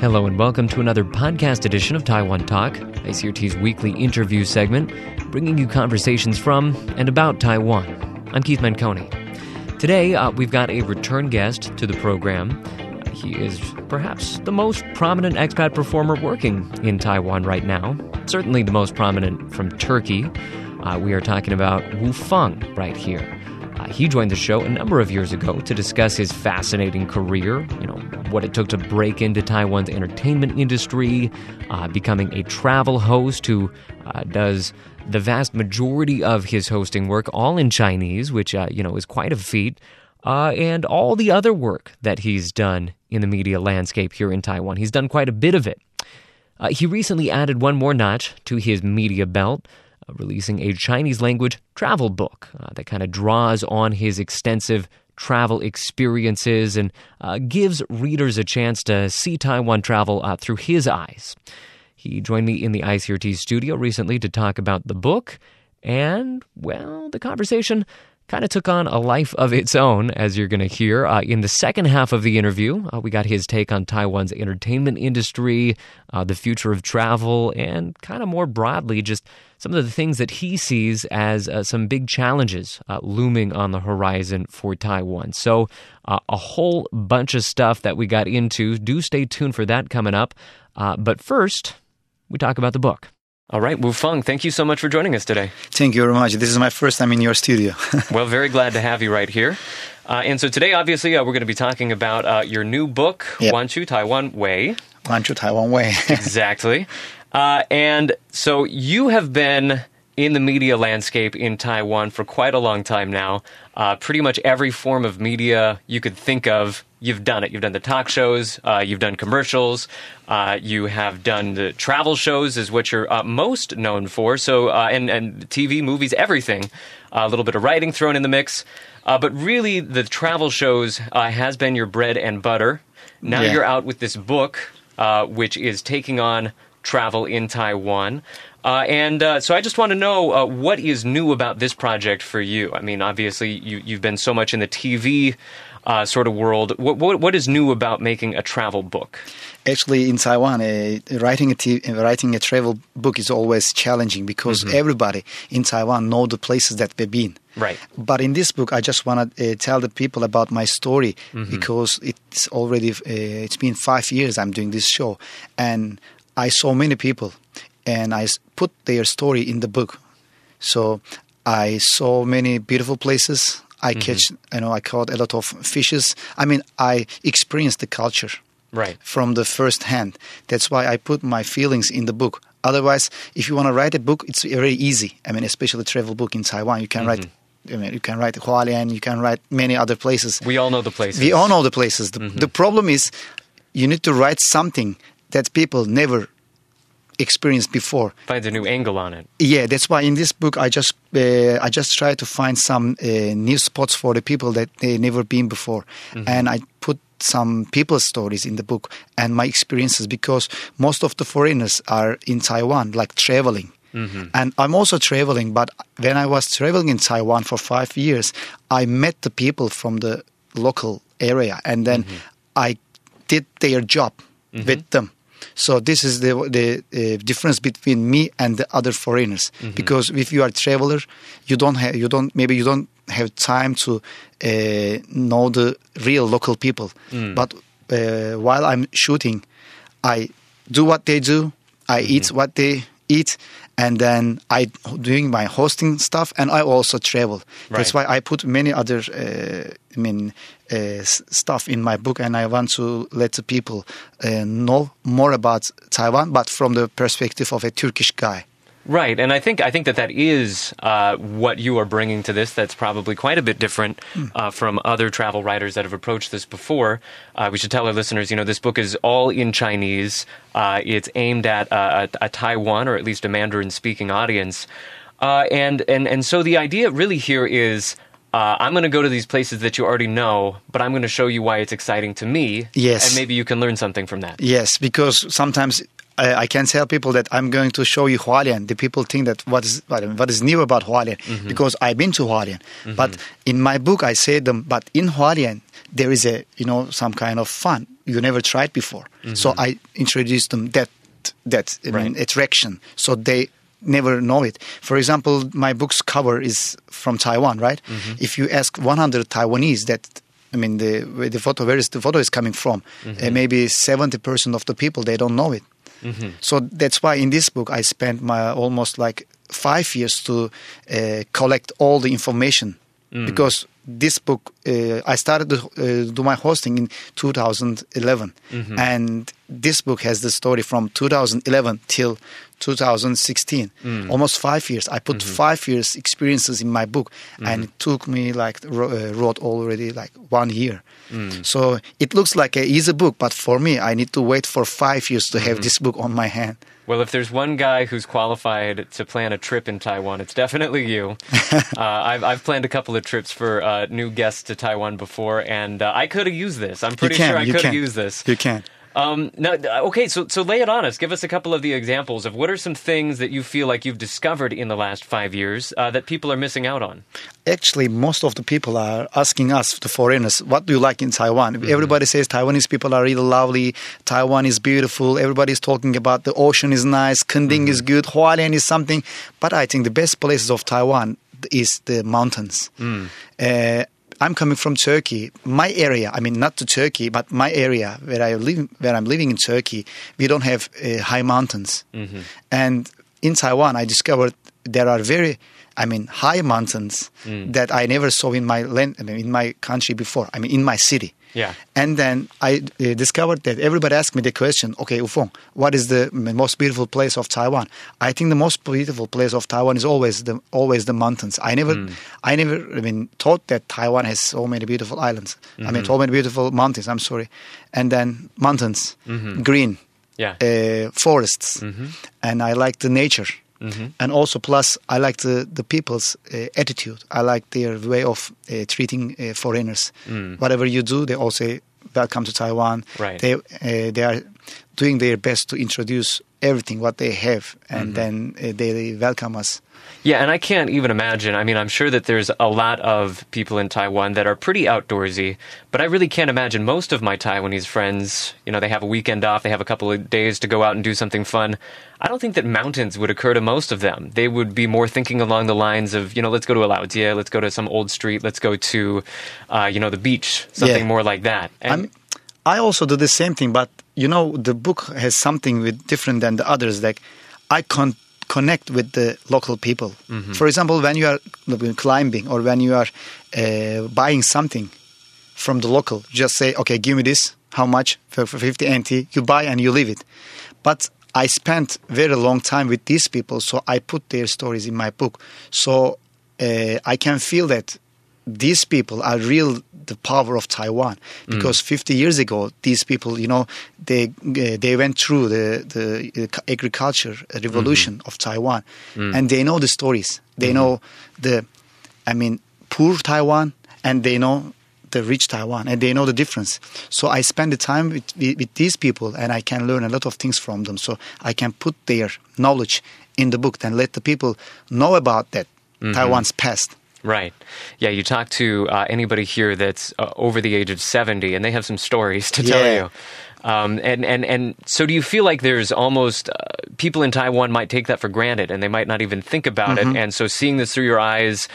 Hello and welcome to another podcast edition of Taiwan Talk, ICRT's weekly interview segment, bringing you conversations from and about Taiwan. I'm Keith Menconi. Today, we've got a return guest to the program. He is perhaps the most prominent expat performer working in Taiwan right now, certainly the most prominent from Turkey. We are talking about Wu Feng right here. He joined the show a number of years ago to discuss his fascinating career, what it took to break into Taiwan's entertainment industry, becoming a travel host who does the vast majority of his hosting work all in Chinese, which, is quite a feat, and all the other work that he's done in the media landscape here in Taiwan. He's done quite a bit of it. He recently added one more notch to his media belt, releasing a Chinese-language travel book that kind of draws on his extensive travel experiences and gives readers a chance to see Taiwan travel through his eyes. He joined me in the ICRT studio recently to talk about the book, and, well, the conversation kind of took on a life of its own, as you're going to hear. In the second half of the interview, we got his take on Taiwan's entertainment industry, the future of travel, and kind of more broadly, just some of the things that he sees as some big challenges looming on the horizon for Taiwan. So a whole bunch of stuff that we got into. Do stay tuned for that coming up. But first, we talk about the book. All right, Wu Feng, thank you so much for joining us today. Thank you very much. This is my first time in your studio. Well, very glad to have you right here. And so today, obviously, we're going to be talking about your new book, yep. Wan Chu Taiwan Way. Wan Chu Taiwan Way. Exactly. And so you have been in the media landscape in Taiwan for quite a long time now. Pretty much every form of media you could think of, you've done it. You've done the talk shows, you've done commercials, you have done the travel shows is what you're most known for. So, and TV, movies, everything. A little bit of writing thrown in the mix. But really, the travel shows has been your bread and butter. Now you're out with this book, which is taking on travel in Taiwan. So I just want to know what is new about this project for you? I mean, obviously, you've been so much in the TV sort of world. What is new about making a travel book? Actually, in Taiwan, writing a travel book is always challenging because everybody in Taiwan know the places that they've been. Right. But in this book, I just want to tell the people about my story because it's been 5 years I'm doing this show, and I saw many people, and I put their story in the book. So I saw many beautiful places. I caught a lot of fishes. I mean, I experienced the culture from the first hand. That's why I put my feelings in the book. Otherwise, if you want to write a book, it's very easy. I mean, especially a travel book in Taiwan, you can write. I mean, you can write Hualien, you can write many other places. We all know the places. The problem is, you need to write something that people never experienced before. Find a new angle on it. Yeah, that's why in this book I just try to find some new spots for the people that they never been before, and I put some people's stories in the book and my experiences because most of the foreigners are in Taiwan, like traveling, and I'm also traveling. But when I was traveling in Taiwan for 5 years, I met the people from the local area, and then I did their job with them. So this is the difference between me and the other foreigners. Because if you are a traveler, you don't have time to know the real local people. But while I'm shooting, I do what they do, I eat what they eat, and then I doing my hosting stuff, and I also travel. Right. That's why I put many other stuff in my book, and I want to let the people know more about Taiwan, but from the perspective of a Turkish guy. Right, and I think that is what you are bringing to this. That's probably quite a bit different from other travel writers that have approached this before. We should tell our listeners, this book is all in Chinese. It's aimed at a Taiwan, or at least a Mandarin-speaking audience. And so the idea really here is, I'm going to go to these places that you already know, but I'm going to show you why it's exciting to me. Yes. And maybe you can learn something from that. Yes, because sometimes I can tell people that I'm going to show you Hualien. The people think that what is new about Hualien, mm-hmm. because I've been to Hualien. Mm-hmm. But in my book, I say them. But in Hualien, there is some kind of fun you never tried before. Mm-hmm. So I introduced them that attraction. So they never know it. For example, my book's cover is from Taiwan, right? Mm-hmm. If you ask 100 Taiwanese that. I mean, the photo, where is the photo is coming from? Mm-hmm. Maybe 70% of the people, they don't know it. Mm-hmm. So that's why in this book I spent my almost like 5 years to collect all the information. Mm. Because this book, I started to do my hosting in 2011. Mm-hmm. And this book has the story from 2011 till 2016. Mm. Almost 5 years. I put mm-hmm. 5 years experiences in my book. Mm-hmm. And it took me wrote already 1 year. Mm. So it looks like an easy book. But for me, I need to wait for 5 years to have mm-hmm. this book on my hand. Well, if there's one guy who's qualified to plan a trip in Taiwan, it's definitely you. I've planned a couple of trips for new guests to Taiwan before, and I could have used this. I'm pretty sure I could have used this. You can. So lay it on us. Give us a couple of the examples of what are some things that you feel like you've discovered in the last 5 years that people are missing out on? Actually, most of the people are asking us, the foreigners, what do you like in Taiwan? Mm-hmm. Everybody says Taiwanese people are really lovely. Taiwan is beautiful. Everybody is talking about the ocean is nice. Kending mm-hmm. is good. Hualien is something. But I think the best places of Taiwan is the mountains. Mm. I'm coming from Turkey. My area, I mean, not to Turkey, but my area where I'm living in Turkey, we don't have high mountains. Mm-hmm. And in Taiwan, I discovered there are high mountains that I never saw in my land, in my country before. I mean, in my city. Yeah. And then I discovered that everybody asked me the question, okay, Ufong, what is the most beautiful place of Taiwan? I think the most beautiful place of Taiwan is always the mountains. I never thought that Taiwan has so many beautiful islands. Mm-hmm. So many beautiful mountains, I'm sorry. And then mountains, mm-hmm. green, forests. Mm-hmm. And I like the nature. Mm-hmm. And also, plus, I like the people's attitude. I like their way of treating foreigners. Mm. Whatever you do, they all say, welcome to Taiwan. Right. They are doing their best to introduce everything, what they have, and mm-hmm. then they welcome us. Yeah, and I can't even imagine. I'm sure that there's a lot of people in Taiwan that are pretty outdoorsy, but I really can't imagine most of my Taiwanese friends, they have a weekend off, they have a couple of days to go out and do something fun. I don't think that mountains would occur to most of them. They would be more thinking along the lines of, let's go to a Laodia, let's go to some old street, let's go to, the beach, something more like that. And I also do the same thing, but, the book has something different than the others. Like, I can't connect with the local people. Mm-hmm. For example, when you are climbing or when you are buying something from the local, just say, okay, give me this, how much, for 50 NT, you buy and you leave it. But I spent very long time with these people, so I put their stories in my book. So I can feel that these people are real, the power of Taiwan, because 50 years ago, these people, they went through the agriculture revolution mm-hmm. of Taiwan, and they know the stories. They mm-hmm. know the poor Taiwan, and they know the rich Taiwan, and they know the difference. So I spend the time with these people, and I can learn a lot of things from them. So I can put their knowledge in the book and let the people know about that mm-hmm. Taiwan's past. Right. Yeah, you talk to anybody here that's over the age of 70, and they have some stories to tell you. And so do you feel like there's almost people in Taiwan might take that for granted, and they might not even think about mm-hmm. it? And so seeing this through your eyes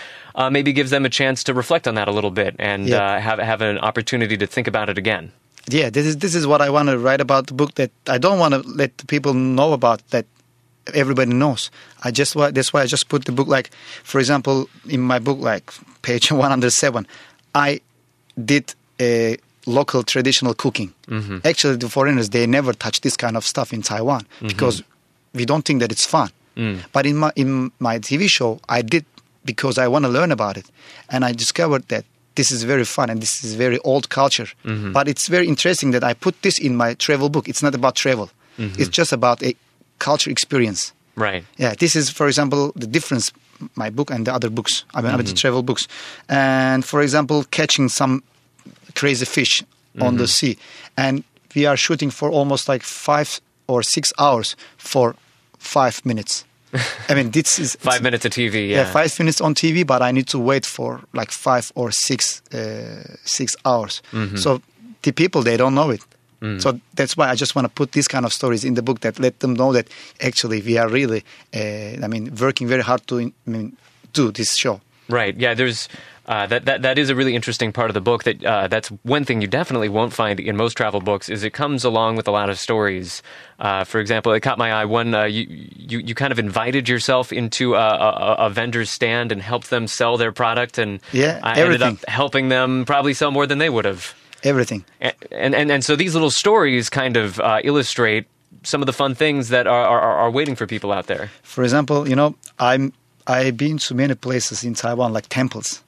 maybe gives them a chance to reflect on that a little bit and have an opportunity to think about it again. Yeah, this is what I want to write about the book, that I don't want to let the people know about that. Everybody knows. That's why I just put the book, for example, in my book, page 107, I did a local traditional cooking. Mm-hmm. Actually, the foreigners, they never touch this kind of stuff in Taiwan mm-hmm. because we don't think that it's fun. Mm. But in my TV show, I did because I want to learn about it. And I discovered that this is very fun and this is very old culture. Mm-hmm. But it's very interesting that I put this in my travel book. It's not about travel. Mm-hmm. It's just about a culture experience. Right. Yeah, this is, for example, the difference, my book and the other books, mm-hmm. the travel books. And, for example, catching some crazy fish mm-hmm. on the sea. And we are shooting for almost 5 or 6 hours for 5 minutes. I mean, this is 5 minutes of TV. Yeah, 5 minutes on TV, but I need to wait for like 5 or 6 6 hours. Mm-hmm. So the people, they don't know it. Mm. So that's why I just want to put these kind of stories in the book that let them know that actually we are really, working very hard to do this show. Right. Yeah. There's that is a really interesting part of the book. That's one thing you definitely won't find in most travel books. Is it comes along with a lot of stories. For example, it caught my eye. One, you kind of invited yourself into a vendor's stand and helped them sell their product, and I ended up helping them probably sell more than they would have. Everything. And so these little stories kind of illustrate some of the fun things that are waiting for people out there. For example, I've been to many places in Taiwan, like temples,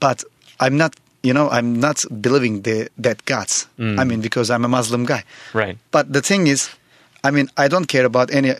but I'm not believing that gods. Mm. Because I'm a Muslim guy. Right. But the thing is, I don't care about any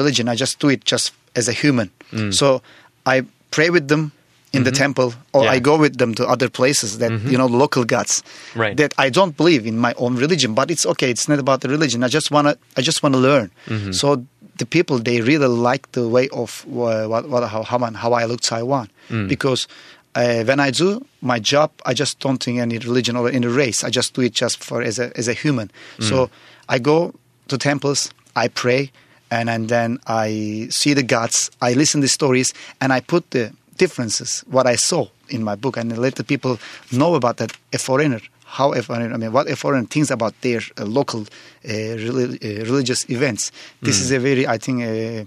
religion. I just do it just as a human. Mm. So I pray with them in the temple, or I go with them to other places that, local gods. Right. That I don't believe in my own religion, but it's okay. It's not about the religion. I just want to learn. Mm-hmm. So the people, they really like the way of how I look Taiwan. Mm. Because when I do my job, I just don't think any religion or any race. I just do it just for as a human. Mm. So I go to temples, I pray, and then I see the gods, I listen to stories, and I put the differences, what I saw in my book, and let the people know about that. What a foreigner thinks about their local religious events. This is a very, I think,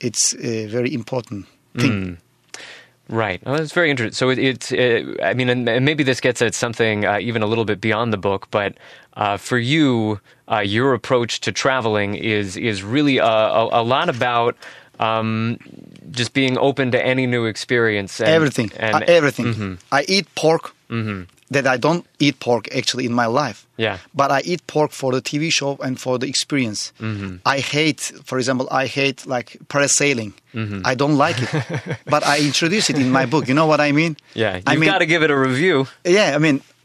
it's a very important thing. Mm. Right. Well, that's very interesting. So and maybe this gets at something even a little bit beyond the book, but for you, your approach to traveling is really a lot about just being open to any new experience. Everything. Mm-hmm. I eat pork that I don't eat pork actually in my life. Yeah. But I eat pork for the TV show and for the experience. Mm-hmm. I hate like parasailing. Mm-hmm. I don't like it, but I introduce it in my book. You know what I mean? Yeah. You've got to give it a review. Yeah.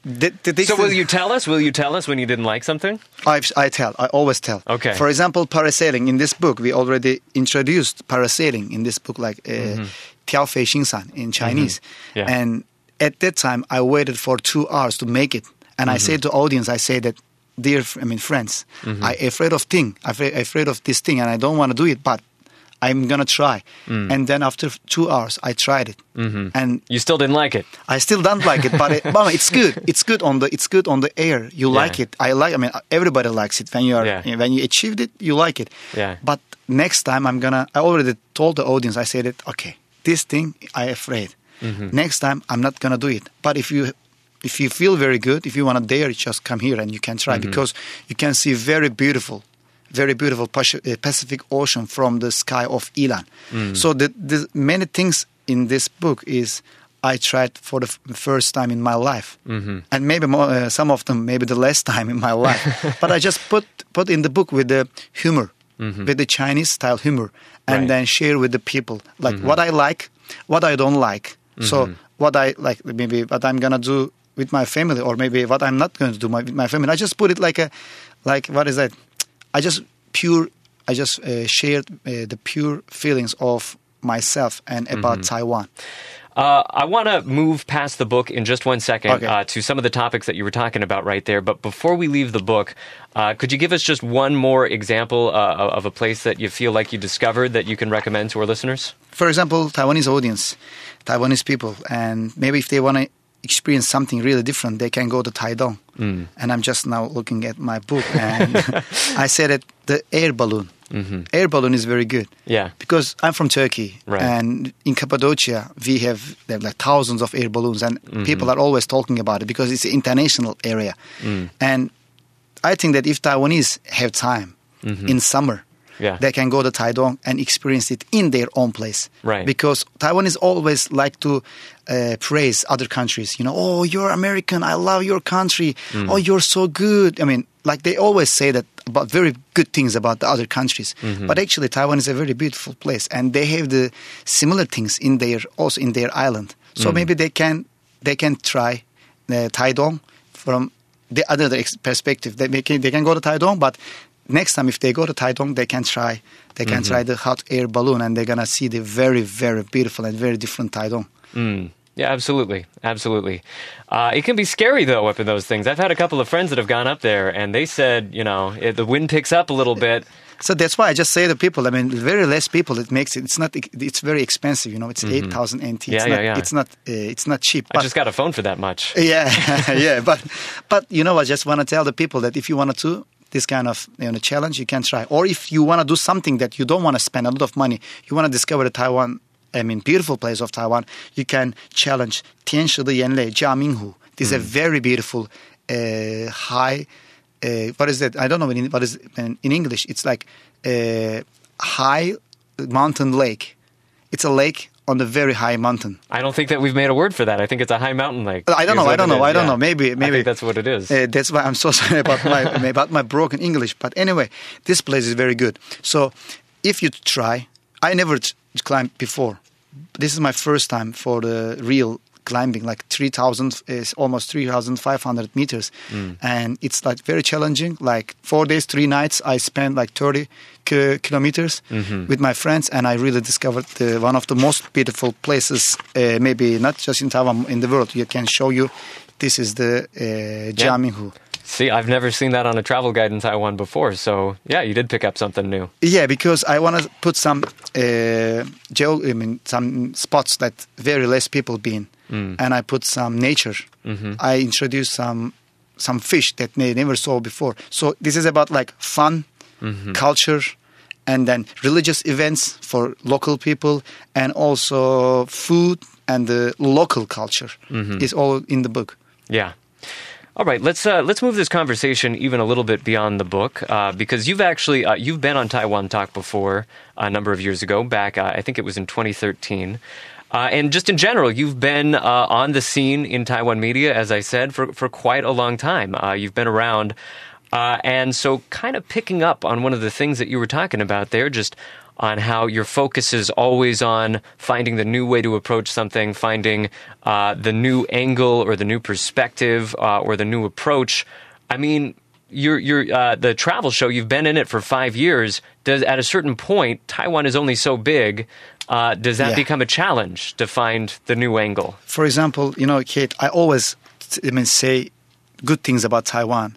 So will you tell us? Will you tell us when you didn't like something? I tell. I always tell. Okay. For example, parasailing. In this book, we already introduced parasailing in this book, like Tiao Fei Xing San in Chinese. Mm-hmm. Yeah. And at that time, I waited for 2 hours to make it. And I said to audience, dear friends, I'm afraid of this thing, and I don't want to do it, but I'm going to try. Mm. And then after 2 hours, I tried it. Mm-hmm. And you still didn't like it? I still don't like it, but it's good. It's good on the air. You like it. Everybody likes it. When you are, when you achieved it, you like it. Yeah. But next time I already told the audience, I said it, okay, this thing, I'm afraid. Mm-hmm. Next time, I'm not going to do it. But if you feel very good, if you want to dare, just come here and you can try because you can see very beautiful Pacific Ocean from the sky of Ilan. Mm. So the many things in this book is I tried for the first time in my life. Mm-hmm. And maybe more, some of them, maybe the last time in my life. But I just put in the book with the humor, with the Chinese style humor, and then share with the people, like what I like, what I don't like. Mm-hmm. So what I like, maybe what I'm going to do with my family, or maybe what I'm not going to do with my family. I just put it like what is that? I just shared the pure feelings of myself and about Taiwan. I want to move past the book in just 1 second to some of the topics that you were talking about right there. But before we leave the book, could you give us just one more example of a place that you feel like you discovered that you can recommend to our listeners? For example, Taiwanese audience, Taiwanese people, and maybe if they want to experience something really different, they can go to Taidong. Mm. And I'm just now looking at my book, and I said that the air balloon. Mm-hmm. Air balloon is very good. Yeah. Because I'm from Turkey, and in Cappadocia they have like thousands of air balloons, and people are always talking about it because it's an international area. Mm. And I think that if Taiwanese have time in summer, they can go to Taidong and experience it in their own place. Right. Because Taiwanese always like to praise other countries. Oh, you're American. I love your country. Mm. Oh, you're so good. They always say that about very good things about the other countries. Mm-hmm. But actually, Taiwan is a very beautiful place, and they have the similar things in their island. So maybe they can try Taidong from the other perspective. They can go to Taidong, but next time if they go to Taidong, they can try the hot air balloon, and they're going to see the very, very beautiful and very different Taidong. Mm. Yeah, absolutely. Absolutely. It can be scary, though, up in those things. I've had a couple of friends that have gone up there, and they said, the wind picks up a little bit. So that's why I just say to people, very less people, it makes it. It's very expensive, it's 8,000 NT. It's not cheap. But I just got a phone for that much. Yeah, But I just want to tell the people that if you want to this kind of challenge, you can try. Or if you want to do something that you don't want to spend a lot of money, you want to discover Taiwan, beautiful place of Taiwan, you can challenge Tianshui Yanlei, Jiaminghu. This is a very beautiful, high... what is that? I don't know what is in English. It's like a high mountain lake. It's a lake on the very high mountain. I don't think that we've made a word for that. I think it's a high mountain lake. I don't know. Maybe I think that's what it is. That's why I'm so sorry about my broken English. But anyway, this place is very good. So if you try, I never climbed before. This is my first time for the real climbing, like 3,000, almost 3,500 meters. And it's like very challenging. Like 4 days, 3 nights, I spent like 30 kilometers with my friends, and I really discovered one of the most beautiful places, maybe not just in Taiwan, in the world. You can show you, this is the Jiaminghu. See, I've never seen that on a travel guide in Taiwan before. So, yeah, you did pick up something new. Yeah, because I want to put some some spots that very less people been. And I put some nature. I introduced some fish that they never saw before. So this is about like fun, culture, and then religious events for local people, and also food and the local culture is all in the book. Yeah. All right, let's move this conversation even a little bit beyond the book, because you've actually you've been on Taiwan Talk before a number of years ago. Back, I think it was in 2013. And just in general, you've been on the scene in Taiwan media, as I said, for quite a long time. You've been around. And so kind of picking up on one of the things that you were talking about there, just on how your focus is always on finding the new way to approach something, finding the new angle or the new perspective or the new approach. I mean, the travel show, you've been in it for 5 years. At a certain point, Taiwan is only so big. Does that become a challenge to find the new angle? For example, Kate, I always say good things about Taiwan,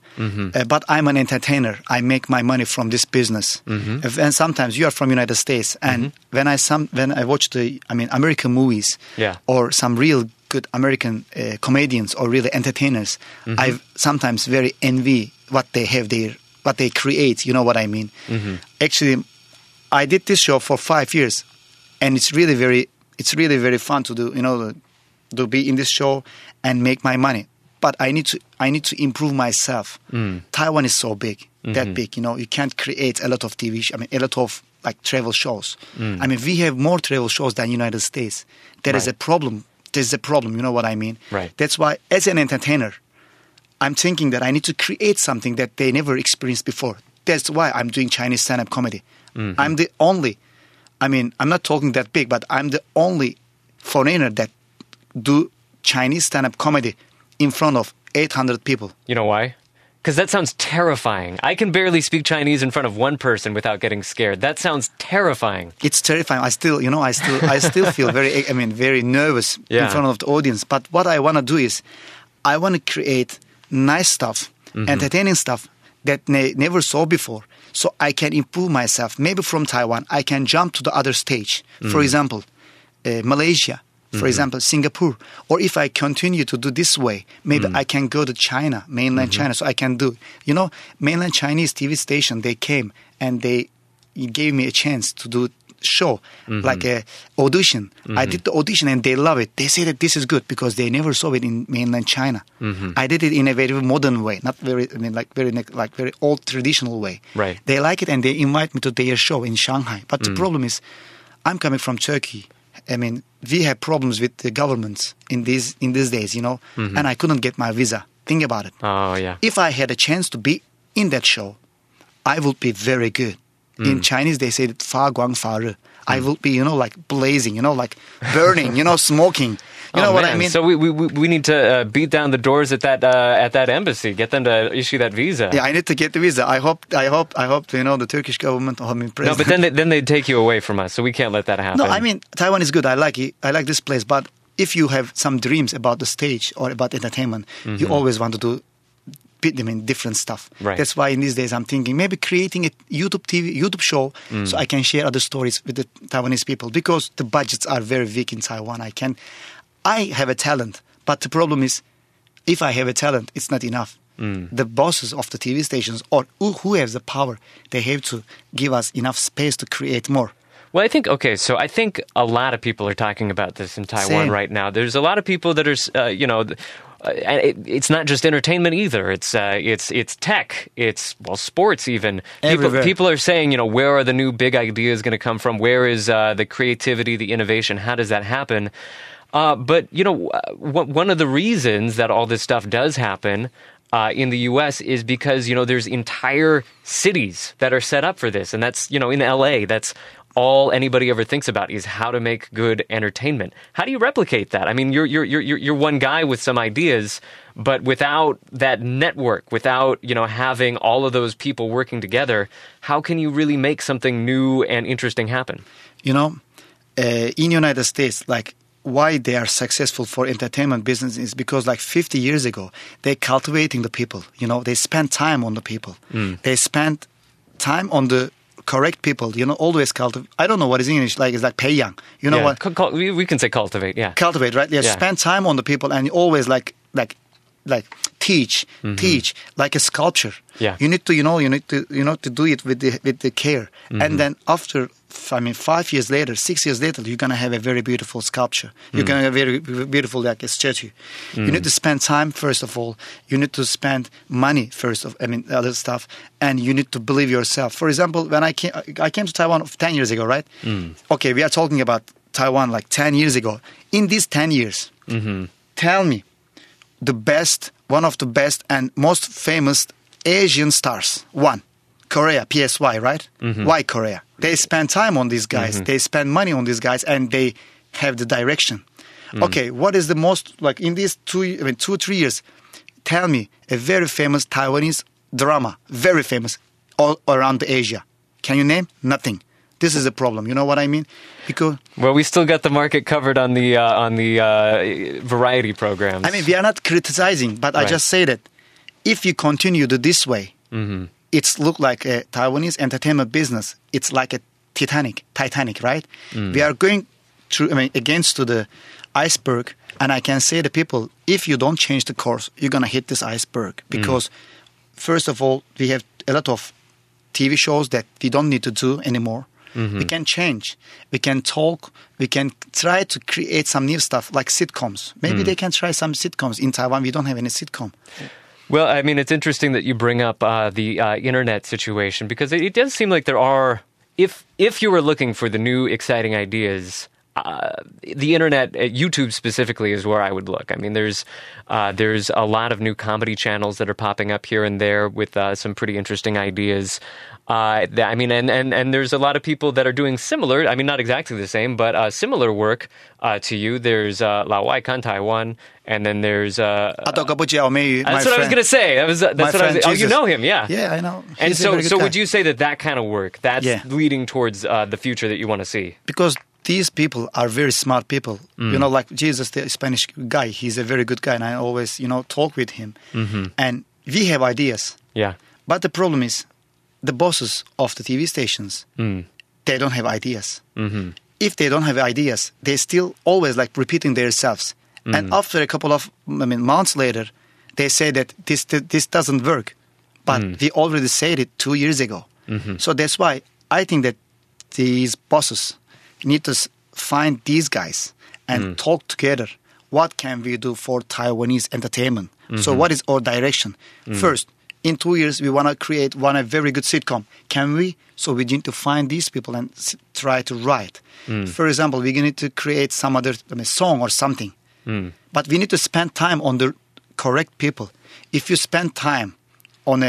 but I'm an entertainer. I make my money from this business, and sometimes you are from United States. And when I watch American movies, or some real good American comedians or really entertainers, I sometimes very envy what they have there, what they create. You know what I mean? Actually, I did this show for 5 years. And it's really very fun to do, to be in this show and make my money. But I need to improve myself. Taiwan is so big, that big. You can't create a lot of TV. A lot of like travel shows. We have more travel shows than United States. There is a problem. There's a problem. You know what I mean? Right. That's why, as an entertainer, I'm thinking that I need to create something that they never experienced before. That's why I'm doing Chinese stand-up comedy. I'm the only. I'm not talking that big, but I'm the only foreigner that do Chinese stand-up comedy in front of 800 people. You know why? Because that sounds terrifying. I can barely speak Chinese in front of one person without getting scared. That sounds terrifying. It's terrifying. I still feel very nervous in front of the audience. But what I want to do is, I want to create nice stuff, entertaining stuff that they never saw before. So I can improve myself. Maybe from Taiwan, I can jump to the other stage. For example, Malaysia. For example, Singapore. Or if I continue to do this way, maybe I can go to China, mainland China. So I can do, mainland Chinese TV station, they came and they gave me a chance to do show, like a audition. I did the audition and they love it. They say that this is good because they never saw it in mainland China. I did it in a very modern way, not very, very old traditional way. Right. They like it and they invite me to their show in Shanghai. But the problem is, I'm coming from Turkey. We have problems with the governments in these days, and I couldn't get my visa. Think about it. Oh yeah. If I had a chance to be in that show, I would be very good. In Chinese, they say "fa guang fa ri." I will be, blazing, burning, smoking. You know what I mean? So we need to beat down the doors at that embassy, get them to issue that visa. Yeah, I need to get the visa. I hope. You know, the Turkish government. I mean, president. No, but then they take you away from us, so we can't let that happen. No, I mean, Taiwan is good. I like it. I like this place, but. If you have some dreams about the stage or about entertainment, mm-hmm. you always want to do beat them in different stuff. Right. That's why in these days I'm thinking maybe creating a YouTube show so I can share other stories with the Taiwanese people, because the budgets are very weak in Taiwan. I have a talent, but the problem is if I have a talent, it's not enough. The bosses of the TV stations or who has the power, they have to give us enough space to create more. Well, I think a lot of people are talking about this in Taiwan right now. There's a lot of people that are, it's not just entertainment either. It's tech. It's, well, sports even. People are saying, where are the new big ideas going to come from? Where is the creativity, the innovation? How does that happen? But, one of the reasons that all this stuff does happen in the U.S. is because, there's entire cities that are set up for this. And that's, in L.A., that's all anybody ever thinks about is how to make good entertainment. How do you replicate that? I mean, you're one guy with some ideas, but without that network, without having all of those people working together, how can you really make something new and interesting happen? In United States, like, why they are successful for entertainment business is because 50 years ago, they're cultivating the people. They spend time on the people. They spend time on the correct people, always cultivate. I don't know what is English, it's like pay young. What? We can say cultivate, yeah. Cultivate, right? Yeah, yeah. Spend time on the people and always like teach, mm-hmm. teach, like a sculpture. Yeah. You need to do it with the care. Mm-hmm. And then 5 years later, 6 years later, you're going to have a very beautiful sculpture. You're going to have a very beautiful, a statue. You need to spend time, first of all. You need to spend money, other stuff. And you need to believe yourself. For example, when I came to Taiwan 10 years ago, right? Okay, we are talking about Taiwan 10 years ago. In these 10 years, tell me one of the best and most famous Asian stars, Korea, PSY, right? Why Korea? They spend time on these guys. They spend money on these guys, and they have the direction. Okay, what is the most, in these 2-3 years, tell me a very famous Taiwanese drama, very famous, all around Asia. Can you name? Nothing. This is a problem. You know what I mean? Because we still got the market covered on the variety programs. I mean, we are not criticizing, but I just say that if you continue this way, it's look like a Taiwanese entertainment business. It's like a Titanic, right? We are going through, against to the iceberg, and I can say to people, if you don't change the course, you're gonna hit this iceberg because, first of all, we have a lot of TV shows that we don't need to do anymore. We can change. We can talk. We can try to create some new stuff like sitcoms. Maybe they can try some sitcoms in Taiwan. We don't have any sitcom. Well, I mean, it's interesting that you bring up the internet situation, because it does seem like there are, if you were looking for the new exciting ideas, the internet, YouTube specifically, is where I would look. I mean, there's a lot of new comedy channels that are popping up here and there with some pretty interesting ideas. And there's a lot of people that are doing similar, I mean, not exactly the same, but similar work to you. There's La Wai Kan Taiwan, and then there's... I was going to say. That's what I was, Jesus. You know him, yeah. Yeah, I know. He's and so would you say that kind of work, that's leading towards the future that you want to see? Because these people are very smart people. Jesus, the Spanish guy, he's a very good guy, and I always, talk with him. And we have ideas. Yeah. But the problem is, the bosses of the TV stations, they don't have ideas. If they don't have ideas, they still always repeating themselves. And after a couple of months later, they say that this doesn't work. But we already said it 2 years ago. So that's why I think that these bosses need to find these guys and talk together. What can we do for Taiwanese entertainment? So what is our direction? First, in 2 years, we want to create a very good sitcom. Can we? So we need to find these people and try to write. For example, we need to create some other song or something. But we need to spend time on the correct people. If you spend time on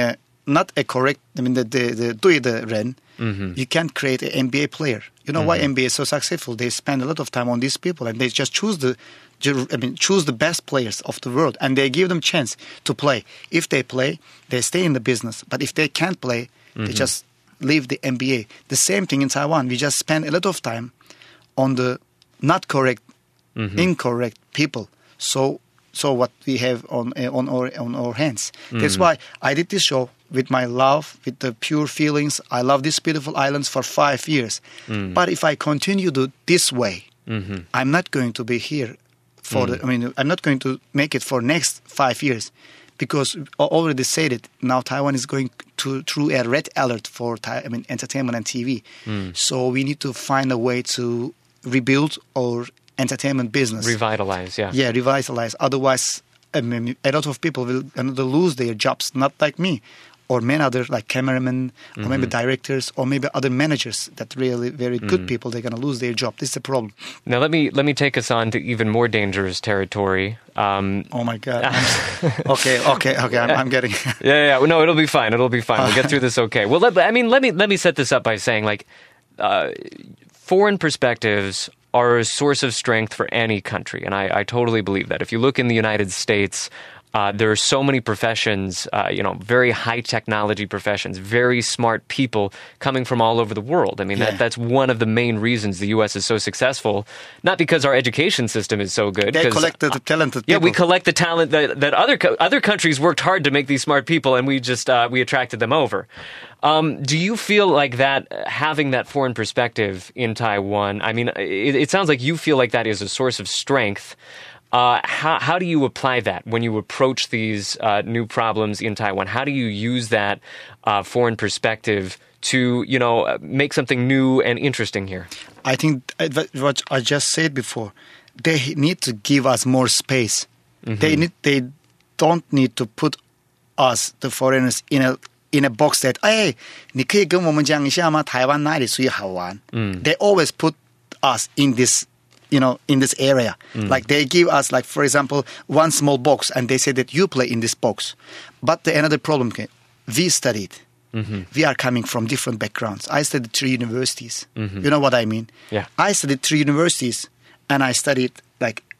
not a correct, the Mm-hmm. You can't create an NBA player. You know why NBA is so successful? They spend a lot of time on these people, and they just choose the best players of the world, and they give them chance to play. If they play, they stay in the business. But if they can't play, they just leave the NBA. The same thing in Taiwan. We just spend a lot of time on the not correct, incorrect people. So what we have on our hands. That's why I did this show with my love, with the pure feelings. I love these beautiful islands for 5 years. But if I continue this way, I'm not going to be here for I'm not going to make it for next 5 years, because I already said it. Now Taiwan is going through a red alert for entertainment and TV. So we need to find a way to rebuild our entertainment business. Revitalize, yeah. Yeah, revitalize. Otherwise, a lot of people will lose their jobs, not like me, or many others like cameramen, or maybe directors, or maybe other managers that really very good people, they're going to lose their job. This is the problem. Now, let me take us on to even more dangerous territory. Oh, my God. Okay. I'm getting... Yeah. No, it'll be fine. We'll get through this okay. Well, let me set this up by saying, foreign perspectives are a source of strength for any country. And I totally believe that. If you look in the United States, there are so many professions, very high technology professions, very smart people coming from all over the world. I mean, that's one of the main reasons the U.S. is so successful, not because our education system is so good. They collect the talented people. Yeah, we collect the talent that other countries worked hard to make these smart people, and we just we attracted them over. Do you feel like that, having that foreign perspective in Taiwan, I mean, it sounds like you feel like that is a source of strength. How do you apply that when you approach these new problems in Taiwan? How do you use that foreign perspective to, make something new and interesting here? I think what I just said before, they need to give us more space. Mm-hmm. They don't need to put us, the foreigners, in a box that, hey, they always put us in this, in this area. Like they give us, for example, one small box, and they say that you play in this box. But another problem, we studied. We are coming from different backgrounds. I studied 3 universities. You know what I mean? Yeah. I studied 3 universities, and I studied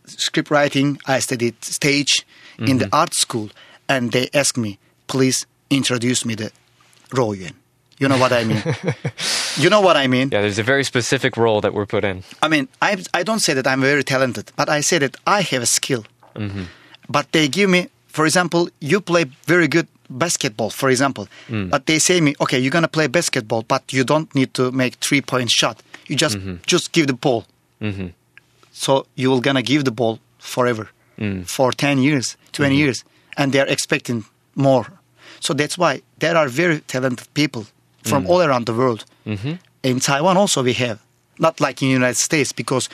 script writing. I studied stage in the art school. And they asked me, please introduce me the Royuan. You know what I mean? Yeah, there's a very specific role that we're put in. I mean, I don't say that I'm very talented, but I say that I have a skill. But they give me, for example, you play very good basketball, for example. But they say me, okay, you're going to play basketball, but you don't need to make 3-point shot. You just give the ball. So you will going to give the ball forever, for 10 years, 20 years. And they're expecting more. So that's why there are very talented people from all around the world. In Taiwan also we have, not like in the United States, because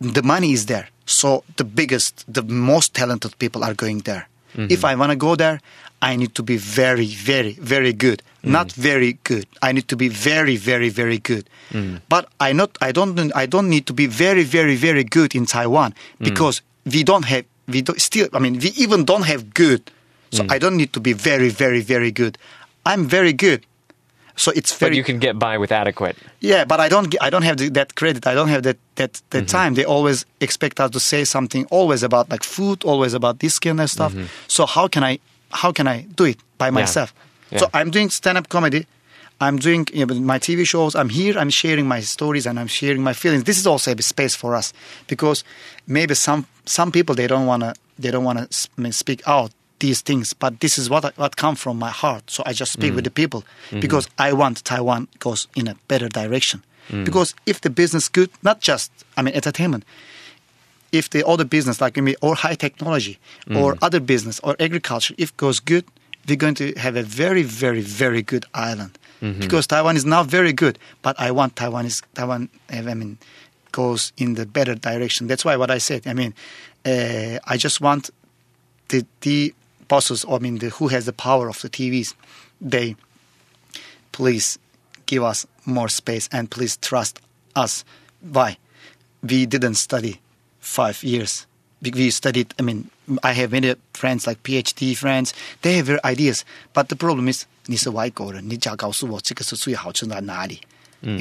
the money is there. So the most talented people are going there. If I want to go there, I need to be very, very, very good. Not very good. I need to be very, very, very good. But I don't need to be very, very, very good in Taiwan, because we even don't have good. So I don't need to be very, very, very good. I'm very good. So it's very. But you can get by with adequate. Yeah, but I don't have that credit. I don't have that time. They always expect us to say something, always about food, always about this kind of stuff. So how can I do it by myself? Yeah. So I'm doing stand-up comedy. I'm doing my TV shows. I'm here. I'm sharing my stories, and I'm sharing my feelings. This is also a space for us, because maybe some people they don't wanna speak out these things, but this is what comes from my heart. So I just speak with the people, because I want Taiwan goes in a better direction. Because if the business good, not just entertainment, if the other business or high technology or other business or agriculture, if goes good, we're going to have a very, very, very good island. Because Taiwan is now very good, but I want Taiwan goes in the better direction. That's why what I said. I just want the bosses, who has the power of the TVs, they please give us more space and please trust us. Why? We didn't study 5 years. we studied, I mean, I have many friends like PhD friends, they have their ideas. But the problem is, you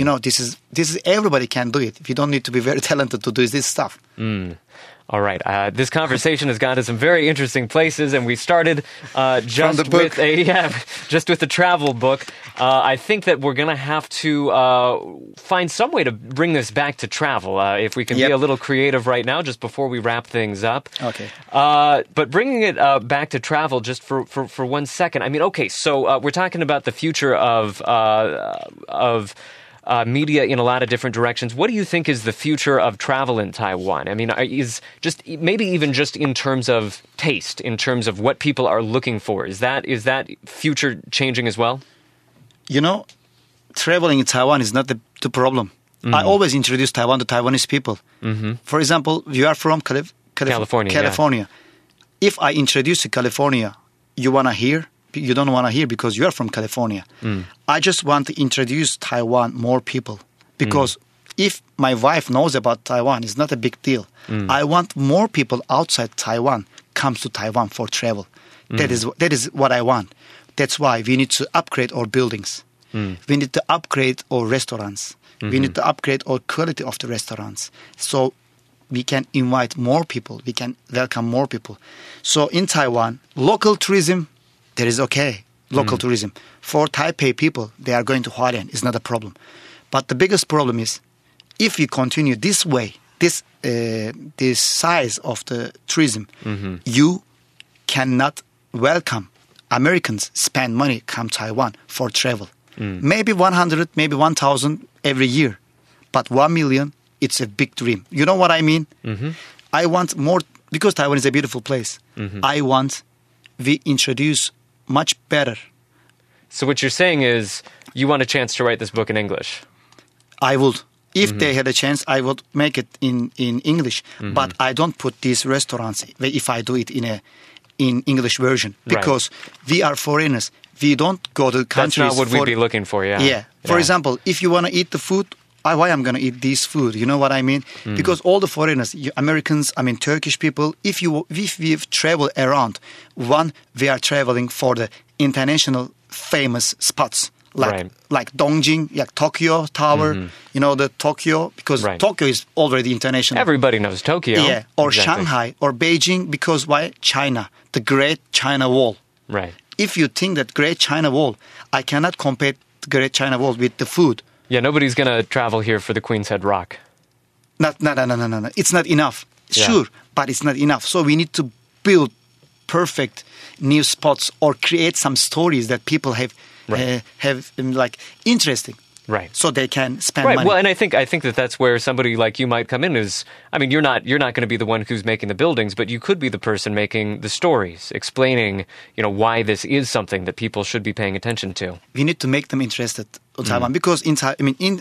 know, this is everybody can do it. You don't need to be very talented to do this stuff. Mm. All right. This conversation has gone to some very interesting places, and we started just with the travel book. I think that we're going to have to find some way to bring this back to travel. If we can be a little creative right now, just before we wrap things up. Okay. But bringing it back to travel, just for 1 second. I mean, okay. So we're talking about the future of media in a lot of different directions. What do you think is the future of travel in Taiwan? I mean, is just maybe even just in terms of taste, in terms of what people are looking for. Is that future changing as well? You know, traveling in Taiwan is not the problem. Mm-hmm. I always introduce Taiwan to Taiwanese people. Mm-hmm. For example, you are from California. Yeah. If I introduce you to California, you don't want to hear because you are from California. Mm. I just want to introduce Taiwan more people because if my wife knows about Taiwan, it's not a big deal. Mm. I want more people outside Taiwan comes to Taiwan for travel. Mm. That is what I want. That's why we need to upgrade our buildings. Mm. We need to upgrade our restaurants. Mm-hmm. We need to upgrade our quality of the restaurants. So we can invite more people. We can welcome more people. So in Taiwan, local tourism, there is local tourism. For Taipei people, they are going to Hualien. It's not a problem. But the biggest problem is if you continue this way, this size of the tourism, you cannot welcome Americans spend money come Taiwan for travel. Mm. Maybe 100, maybe 1,000 every year. But 1 million, it's a big dream. You know what I mean? Mm-hmm. I want more, because Taiwan is a beautiful place. Mm-hmm. We introduce much better. So what you're saying is you want a chance to write this book in English? I would. If they had a chance, I would make it in English. Mm-hmm. But I don't put these restaurants if I do it in English version. Because we are foreigners. We don't go to countries. That's not what we'd be looking for, yeah. For example, if you want to eat the food, why I'm going to eat this food? You know what I mean? Mm. Because all the foreigners, Americans, I mean Turkish people, if we've traveled around, we are traveling for the international famous spots like Dongjin, like Tokyo Tower, you know, the Tokyo, because Tokyo is already international. Everybody knows Tokyo. Yeah, or Shanghai or Beijing, because why? China, the Great China Wall. Right. If you think that Great China Wall, I cannot compare the Great China Wall with the food. Yeah, nobody's going to travel here for the Queen's Head Rock. No. It's not enough. Yeah. Sure, but it's not enough. So we need to build perfect new spots or create some stories that people have interesting. Right. So they can spend money. Well, and I think that's where somebody like you might come in is, I mean, you're not going to be the one who's making the buildings, but you could be the person making the stories, explaining, you know, why this is something that people should be paying attention to. We need to make them interested in Taiwan because in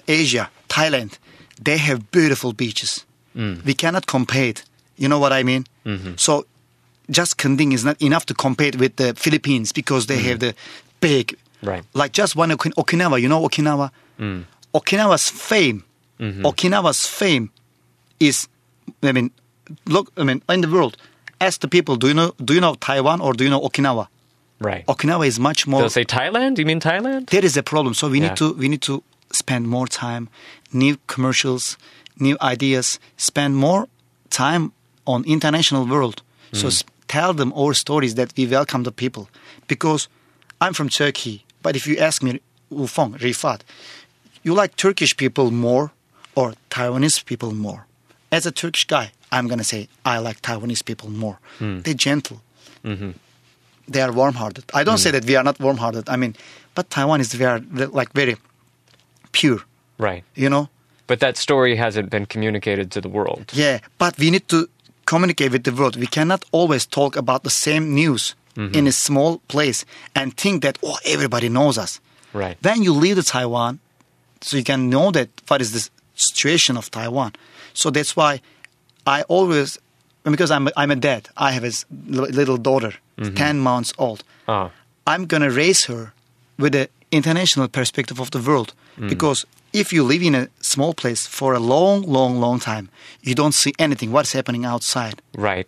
Asia, Thailand, they have beautiful beaches. Mm. We cannot compare it. You know what I mean? Mm-hmm. So just Kending is not enough to compare it with the Philippines because they have the big, like just one Okinawa, you know Okinawa? Mm. Okinawa's fame is, in the world, ask the people, do you know Taiwan or do you know Okinawa? Right. Okinawa is much more. They'll say Thailand? You mean Thailand? There is a problem. So we need to spend more time, new commercials, new ideas, spend more time on international world. Mm. So tell them our stories that we welcome the people. Because I'm from Turkey, but if you ask me, Wu Feng, Rifat, you like Turkish people more or Taiwanese people more? As a Turkish guy, I'm going to say I like Taiwanese people more. Mm. They're gentle. Mm-hmm. They are warm-hearted. I don't say that we are not warm-hearted. I mean, but Taiwan is very pure. Right. You know? But that story hasn't been communicated to the world. Yeah, but we need to communicate with the world. We cannot always talk about the same news in a small place and think that, everybody knows us. Right. Then you leave Taiwan, so you can know that what is the situation of Taiwan. So that's why I always, because I'm a dad, I have a little daughter, 10 months old. Oh. I'm going to raise her with the international perspective of the world. Mm. Because if you live in a small place for a long time. You don't see anything. What's happening outside? Right.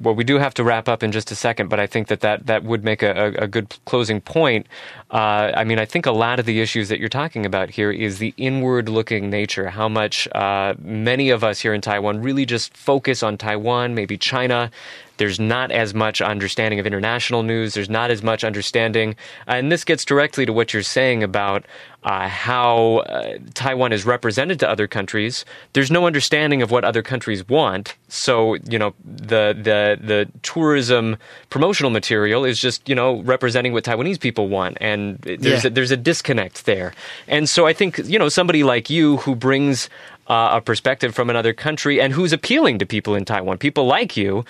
Well, we do have to wrap up in just a second, but I think that would make a good closing point. I think a lot of the issues that you're talking about here is the inward-looking nature, how much many of us here in Taiwan really just focus on Taiwan, maybe China. There's not as much understanding of international news. There's not as much understanding. And this gets directly to what you're saying about how Taiwan is represented to other countries. There's no understanding of what other countries want. So, the tourism promotional material is just, representing what Taiwanese people want. And there's a disconnect there. And so I think, somebody like you who brings a perspective from another country and who's appealing to people in Taiwan, people like you,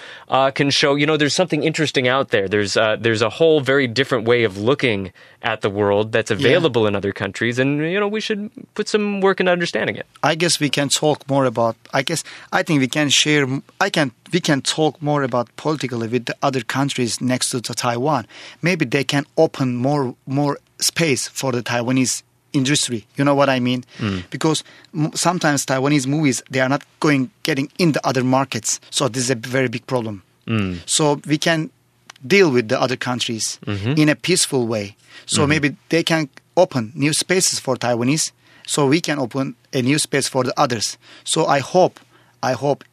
can show, there's something interesting out there. There's a whole very different way of looking at the world that's available in other countries. And, we should put some work into understanding it. I guess we can talk more about, we can talk more about politically with the other countries next to Taiwan. Maybe they can open more space for the Taiwanese industry. You know what I mean? Mm. Because sometimes Taiwanese movies, they are not getting in the other markets. So this is a very big problem. Mm. So we can deal with the other countries in a peaceful way. So maybe they can open new spaces for Taiwanese, so we can open a new space for the others. So I hope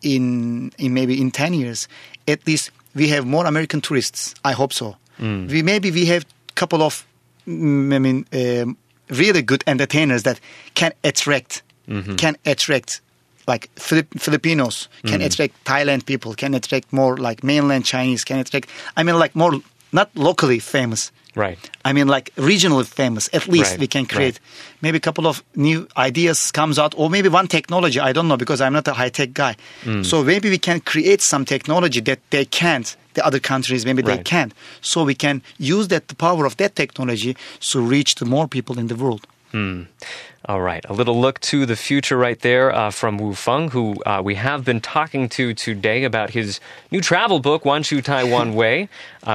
in maybe in 10 years, at least we have more American tourists. I hope so. Mm. We have a couple of really good entertainers that can attract, like Filipinos, can attract Thailand people, can attract more like mainland Chinese, can attract, more, not locally famous. Right. Regionally famous. At least we can create maybe a couple of new ideas comes out, or maybe one technology. I don't know, because I'm not a high-tech guy. Mm. So maybe we can create some technology that they can't, the other countries, maybe they can't. So we can use the power of that technology to reach to more people in the world. Mm. All right. A little look to the future right there from Wu Feng, who we have been talking to today about his new travel book, Wan Chu Taiwan Way,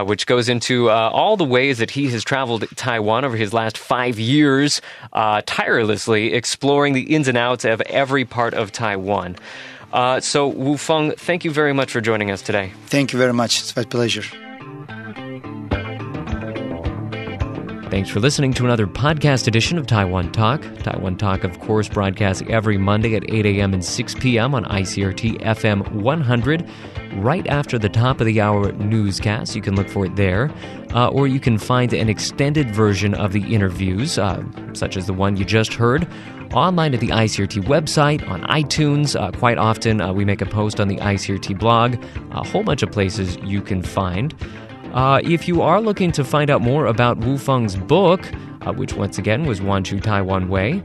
which goes into all the ways that he has traveled Taiwan over his last 5 years, tirelessly exploring the ins and outs of every part of Taiwan. So Wu Feng, thank you very much for joining us today. Thank you very much. It's my pleasure. Thanks for listening to another podcast edition of Taiwan Talk. Taiwan Talk, of course, broadcasts every Monday at 8 a.m. and 6 p.m. on ICRT FM 100. Right after the top of the hour newscast, you can look for it there. Or you can find an extended version of the interviews, such as the one you just heard, online at the ICRT website, on iTunes. Quite often, we make a post on the ICRT blog. A whole bunch of places you can find. If you are looking to find out more about Wu Feng's book, which once again was Wan Chu Taiwan Way,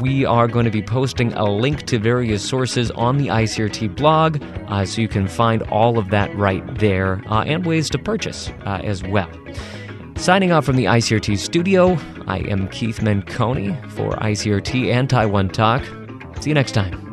we are going to be posting a link to various sources on the ICRT blog, so you can find all of that right there, and ways to purchase as well. Signing off from the ICRT studio, I am Keith Menconi for ICRT and Taiwan Talk. See you next time.